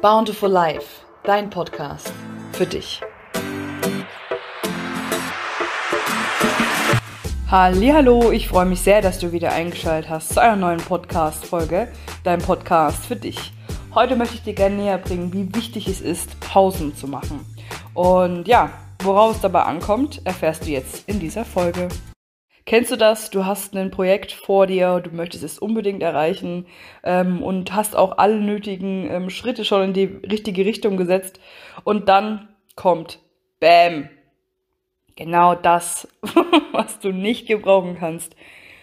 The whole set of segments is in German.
Bountiful Life, dein Podcast für dich. Hallihallo, ich freue mich sehr, dass du wieder eingeschaltet hast zu einer neuen Podcast-Folge, dein Podcast für dich. Heute möchte ich dir gerne näher bringen, wie wichtig es ist, Pausen zu machen. Und ja, worauf es dabei ankommt, erfährst du jetzt in dieser Folge. Kennst du das? Du hast ein Projekt vor dir, du möchtest es unbedingt erreichen und hast auch alle nötigen Schritte schon in die richtige Richtung gesetzt und dann kommt BÄM! Genau das, was du nicht gebrauchen kannst,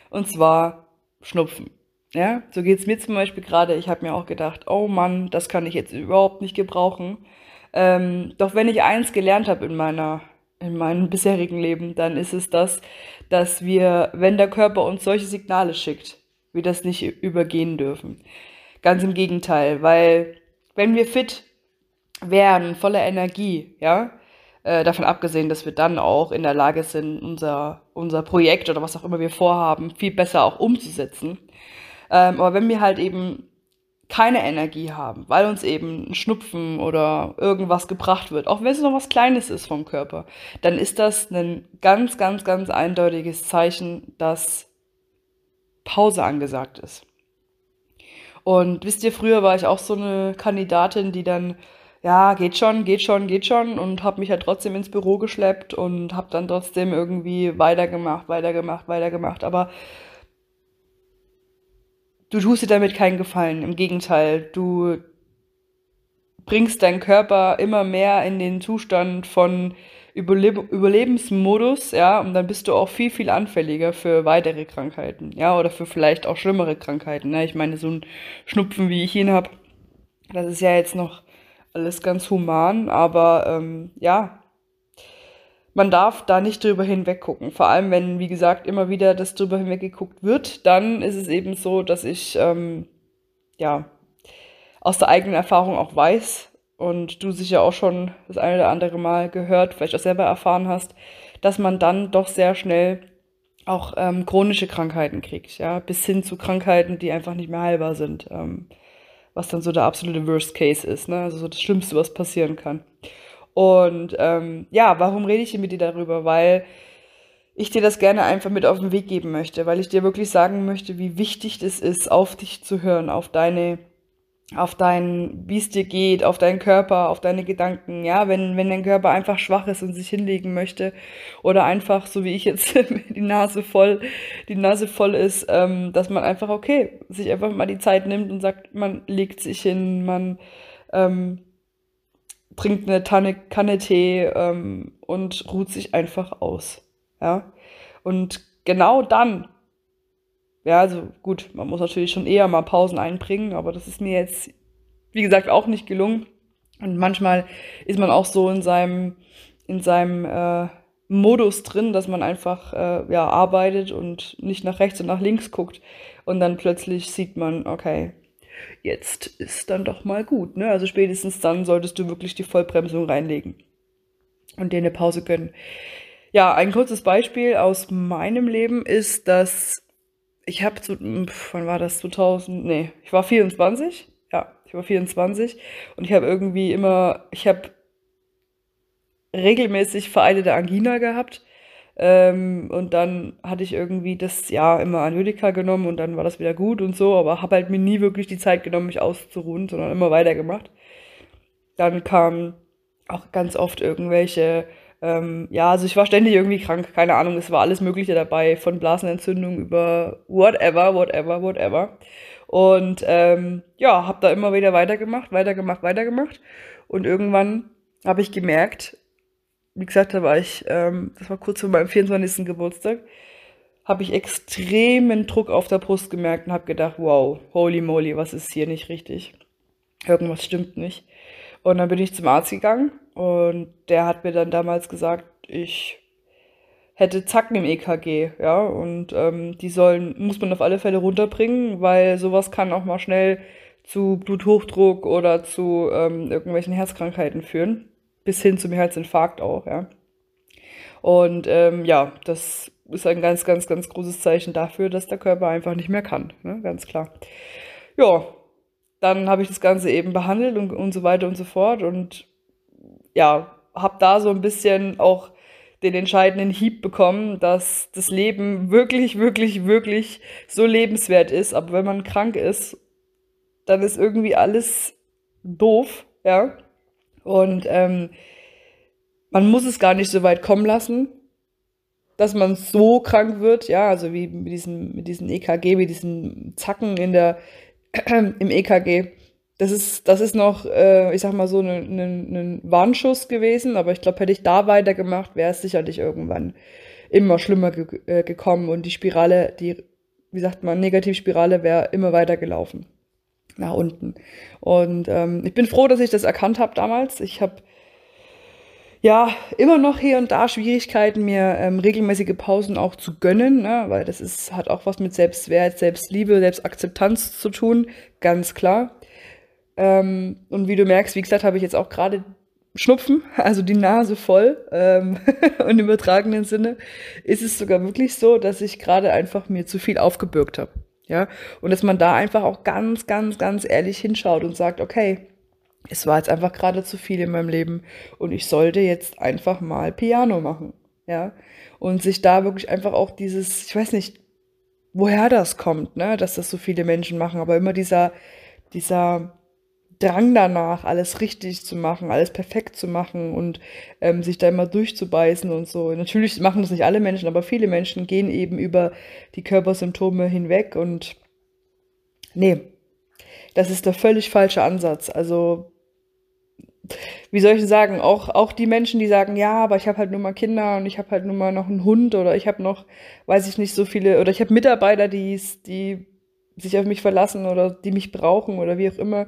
und zwar Schnupfen. Ja? So geht es mir zum Beispiel gerade. Ich habe mir auch gedacht, oh Mann, das kann ich jetzt überhaupt nicht gebrauchen. Doch wenn ich eins gelernt habe in meinem bisherigen Leben, dann ist es das, dass wir, wenn der Körper uns solche Signale schickt, wir das nicht übergehen dürfen. Ganz im Gegenteil, weil wenn wir fit wären, voller Energie, ja, davon abgesehen, dass wir dann auch in der Lage sind, unser Projekt oder was auch immer wir vorhaben, viel besser auch umzusetzen. Aber wenn wir halt eben keine Energie haben, weil uns eben ein Schnupfen oder irgendwas gebracht wird, auch wenn es noch was Kleines ist vom Körper, dann ist das ein ganz, ganz, ganz eindeutiges Zeichen, dass Pause angesagt ist. Und wisst ihr, früher war ich auch so eine Kandidatin, die dann, ja, geht schon und habe mich ja halt trotzdem ins Büro geschleppt und habe dann trotzdem irgendwie weitergemacht, aber du tust dir damit keinen Gefallen, im Gegenteil, du bringst deinen Körper immer mehr in den Zustand von Überlebensmodus, ja, und dann bist du auch viel, viel anfälliger für weitere Krankheiten, ja, oder für vielleicht auch schlimmere Krankheiten, ne? Ich meine, so ein Schnupfen, wie ich ihn habe, das ist ja jetzt noch alles ganz human, aber ja, man darf da nicht drüber hinweggucken. Vor allem, wenn, wie gesagt, immer wieder das drüber hinweggeguckt wird, dann ist es eben so, dass ich ja aus der eigenen Erfahrung auch weiß und du sicher auch schon das eine oder andere Mal gehört, vielleicht auch selber erfahren hast, dass man dann doch sehr schnell auch chronische Krankheiten kriegt, ja, bis hin zu Krankheiten, die einfach nicht mehr heilbar sind, was dann so der absolute Worst Case ist, ne? Also so das Schlimmste, was passieren kann. Und ja, warum rede ich mit dir darüber? Weil ich dir das gerne einfach mit auf den Weg geben möchte, weil ich dir wirklich sagen möchte, wie wichtig es ist, auf dich zu hören, wie es dir geht, auf deinen Körper, auf deine Gedanken, ja, wenn dein Körper einfach schwach ist und sich hinlegen möchte oder einfach, so wie ich jetzt, die Nase voll ist, dass man einfach, okay, sich einfach mal die Zeit nimmt und sagt, man legt sich hin, man trinkt eine Kanne Tee und ruht sich einfach aus, ja. Und genau dann, ja, also gut, man muss natürlich schon eher mal Pausen einbringen, aber das ist mir jetzt, wie gesagt, auch nicht gelungen. Und manchmal ist man auch so in seinem Modus drin, dass man einfach ja, arbeitet und nicht nach rechts und nach links guckt. Und dann plötzlich sieht man, okay, jetzt ist dann doch mal gut, ne? Also spätestens dann solltest du wirklich die Vollbremsung reinlegen und dir eine Pause gönnen. Ja, ein kurzes Beispiel aus meinem Leben ist, dass ich habe ich war 24. Ja, ich war 24 und ich habe regelmäßig vereitete Angina gehabt. Und dann hatte ich irgendwie das Jahr immer Antibiotika genommen und dann war das wieder gut und so, aber habe halt mir nie wirklich die Zeit genommen, mich auszuruhen, sondern immer weitergemacht. Dann kamen auch ganz oft irgendwelche, ja, also ich war ständig irgendwie krank, keine Ahnung, es war alles Mögliche dabei, von Blasenentzündung über whatever. Und ja, habe da immer wieder weitergemacht und irgendwann habe ich gemerkt, wie gesagt, da war ich, das war kurz vor meinem 24. Geburtstag, habe ich extremen Druck auf der Brust gemerkt und habe gedacht, wow, holy moly, was ist hier nicht richtig? Irgendwas stimmt nicht. Und dann bin ich zum Arzt gegangen und der hat mir dann damals gesagt, ich hätte Zacken im EKG, ja, und muss man auf alle Fälle runterbringen, weil sowas kann auch mal schnell zu Bluthochdruck oder zu irgendwelchen Herzkrankheiten führen. Bis hin zum Herzinfarkt auch, ja. Und ja, das ist ein ganz, ganz, ganz großes Zeichen dafür, dass der Körper einfach nicht mehr kann, ne? Ganz klar. Ja, Dann habe ich das Ganze eben behandelt und so weiter und so fort. Und ja, habe da so ein bisschen auch den entscheidenden Hieb bekommen, dass das Leben wirklich, wirklich, wirklich so lebenswert ist. Aber wenn man krank ist, dann ist irgendwie alles doof, ja. Und man muss es gar nicht so weit kommen lassen, dass man so krank wird, ja, also wie mit diesem EKG, mit diesen Zacken im EKG. Das ist noch, ich sag mal so, ein Warnschuss gewesen, aber ich glaube, hätte ich da weitergemacht, wäre es sicherlich irgendwann immer schlimmer gekommen und die Spirale, Negativspirale wäre immer weiter gelaufen, nach unten. Und ich bin froh, dass ich das erkannt habe damals. Ich habe ja immer noch hier und da Schwierigkeiten, mir regelmäßige Pausen auch zu gönnen, ne? Weil hat auch was mit Selbstwert, Selbstliebe, Selbstakzeptanz zu tun, ganz klar. Und wie du merkst, wie gesagt, habe ich jetzt auch gerade Schnupfen, also die Nase voll. Und im übertragenen Sinne ist es sogar wirklich so, dass ich gerade einfach mir zu viel aufgebürgt habe. Ja? Und dass man da einfach auch ganz, ganz, ganz ehrlich hinschaut und sagt, okay, es war jetzt einfach gerade zu viel in meinem Leben und ich sollte jetzt einfach mal Piano machen. Ja? Und sich da wirklich einfach auch dieses, ich weiß nicht, woher das kommt, ne? Dass das so viele Menschen machen, aber immer dieser Drang danach, alles richtig zu machen, alles perfekt zu machen und sich da immer durchzubeißen und so. Natürlich machen das nicht alle Menschen, aber viele Menschen gehen eben über die Körpersymptome hinweg und nee, das ist der völlig falsche Ansatz. Also, wie soll ich sagen, auch die Menschen, die sagen, ja, aber ich habe halt nur mal Kinder und ich habe halt nur mal noch einen Hund oder ich habe noch, weiß ich nicht, so viele, oder ich habe Mitarbeiter, die sich auf mich verlassen oder die mich brauchen oder wie auch immer.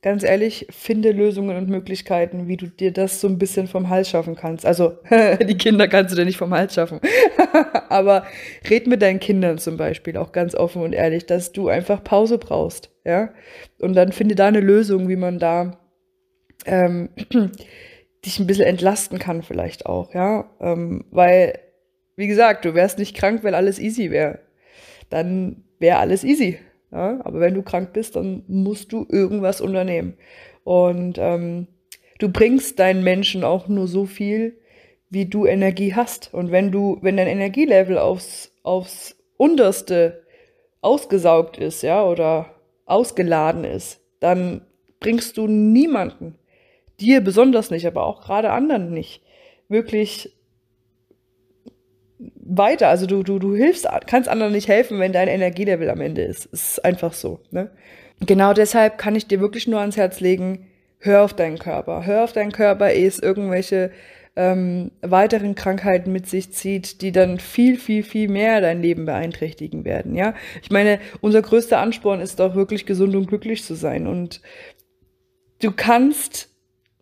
Ganz ehrlich, finde Lösungen und Möglichkeiten, wie du dir das so ein bisschen vom Hals schaffen kannst. Also, die Kinder kannst du dir nicht vom Hals schaffen. Aber red mit deinen Kindern zum Beispiel auch ganz offen und ehrlich, dass du einfach Pause brauchst, ja. Und dann finde da eine Lösung, wie man da dich ein bisschen entlasten kann vielleicht auch, ja. Weil, wie gesagt, du wärst nicht krank, weil alles easy wäre. Dann wäre alles easy. Ja? Aber wenn du krank bist, dann musst du irgendwas unternehmen. Und du bringst deinen Menschen auch nur so viel, wie du Energie hast. Und wenn dein Energielevel aufs Unterste ausgesaugt ist, ja, oder ausgeladen ist, dann bringst du niemanden, dir besonders nicht, aber auch gerade anderen nicht, wirklich weiter, also du hilfst, kannst anderen nicht helfen, wenn dein Energielevel am Ende ist. Es ist einfach so, ne? Genau deshalb kann ich dir wirklich nur ans Herz legen, hör auf deinen Körper. Hör auf deinen Körper, ehe es irgendwelche weiteren Krankheiten mit sich zieht, die dann viel, viel, viel mehr dein Leben beeinträchtigen werden, ja? Ich meine, unser größter Ansporn ist doch wirklich gesund und glücklich zu sein und du kannst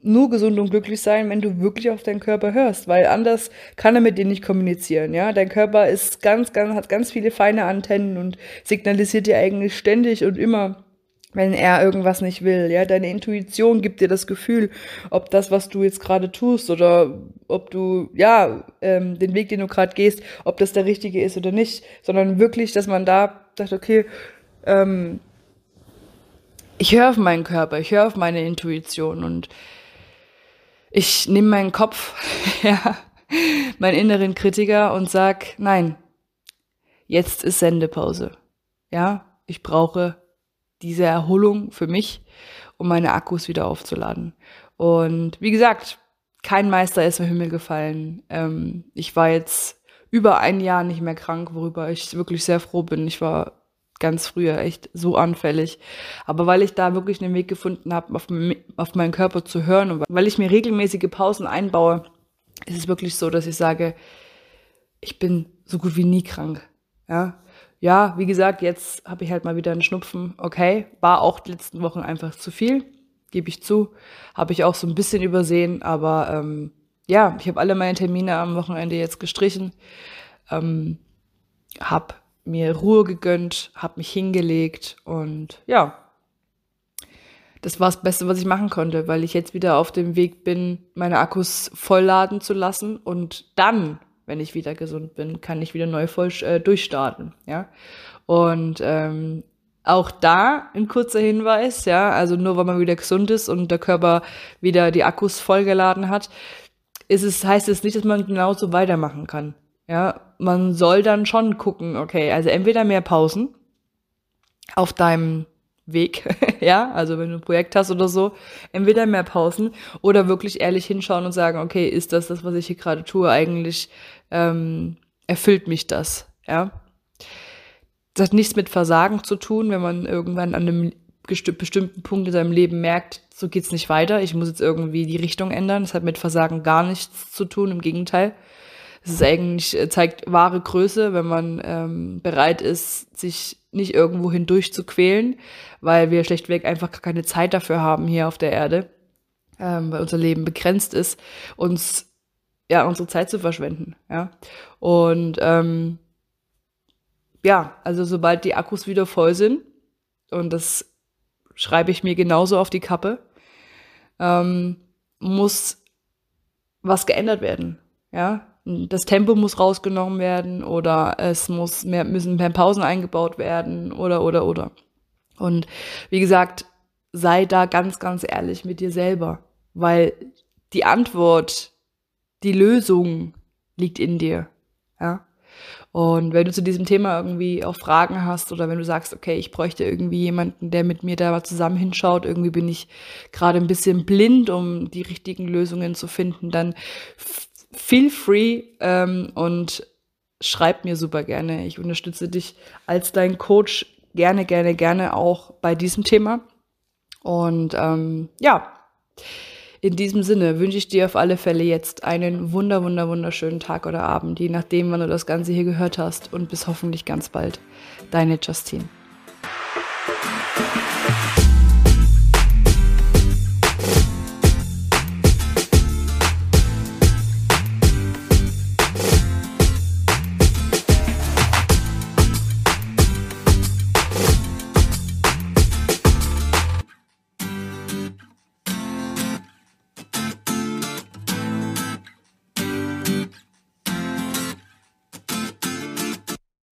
nur gesund und glücklich sein, wenn du wirklich auf deinen Körper hörst, weil anders kann er mit dir nicht kommunizieren, ja. Dein Körper ist hat ganz viele feine Antennen und signalisiert dir eigentlich ständig und immer, wenn er irgendwas nicht will, ja. Deine Intuition gibt dir das Gefühl, ob das, was du jetzt gerade tust oder ob du, ja, den Weg, den du gerade gehst, ob das der richtige ist oder nicht, sondern wirklich, dass man da sagt, okay, ich höre auf meinen Körper, ich höre auf meine Intuition und ich nehme meinen Kopf, ja, meinen inneren Kritiker und sag, nein, jetzt ist Sendepause. Ja, ich brauche diese Erholung für mich, um meine Akkus wieder aufzuladen. Und wie gesagt, kein Meister ist vom Himmel gefallen. Ich war jetzt über ein Jahr nicht mehr krank, worüber ich wirklich sehr froh bin. Ich war ganz früher echt so anfällig. Aber weil ich da wirklich einen Weg gefunden habe, auf meinen Körper zu hören und weil ich mir regelmäßige Pausen einbaue, ist es wirklich so, dass ich sage, ich bin so gut wie nie krank. Ja, wie gesagt, jetzt habe ich halt mal wieder einen Schnupfen. Okay, war auch die letzten Wochen einfach zu viel, gebe ich zu. Habe ich auch so ein bisschen übersehen, aber ja, ich habe alle meine Termine am Wochenende jetzt gestrichen. Habe mir Ruhe gegönnt, habe mich hingelegt und ja, das war das Beste, was ich machen konnte, weil ich jetzt wieder auf dem Weg bin, meine Akkus vollladen zu lassen und dann, wenn ich wieder gesund bin, kann ich wieder neu durchstarten, ja. Und Auch da ein kurzer Hinweis, ja, also nur weil man wieder gesund ist und der Körper wieder die Akkus vollgeladen hat, heißt es nicht, dass man genauso weitermachen kann. Ja, man soll dann schon gucken, okay, also entweder mehr Pausen auf deinem Weg, ja, also wenn du ein Projekt hast oder so, entweder mehr Pausen oder wirklich ehrlich hinschauen und sagen, okay, ist das, was ich hier gerade tue, eigentlich erfüllt mich das, ja. Das hat nichts mit Versagen zu tun, wenn man irgendwann an einem bestimmten Punkt in seinem Leben merkt, so geht's nicht weiter, ich muss jetzt irgendwie die Richtung ändern. Das hat mit Versagen gar nichts zu tun, im Gegenteil. Es ist eigentlich, zeigt wahre Größe, wenn man bereit ist, sich nicht irgendwo hindurch zu quälen, weil wir schlechtweg einfach gar keine Zeit dafür haben hier auf der Erde, weil unser Leben begrenzt ist, unsere Zeit zu verschwenden, ja. Und ja, also sobald die Akkus wieder voll sind, und das schreibe ich mir genauso auf die Kappe, muss was geändert werden. Ja, das Tempo muss rausgenommen werden oder es müssen mehr Pausen eingebaut werden oder. Und wie gesagt, sei da ganz, ganz ehrlich mit dir selber, weil die Antwort, die Lösung liegt in dir, ja. Und wenn du zu diesem Thema irgendwie auch Fragen hast oder wenn du sagst, okay, ich bräuchte irgendwie jemanden, der mit mir da mal zusammen hinschaut, irgendwie bin ich gerade ein bisschen blind, um die richtigen Lösungen zu finden, dann feel free und schreib mir super gerne. Ich unterstütze dich als dein Coach gerne, gerne, gerne auch bei diesem Thema. Und ja, in diesem Sinne wünsche ich dir auf alle Fälle jetzt einen wunderschönen Tag oder Abend, je nachdem, wann du das Ganze hier gehört hast, und bis hoffentlich ganz bald. Deine Justine.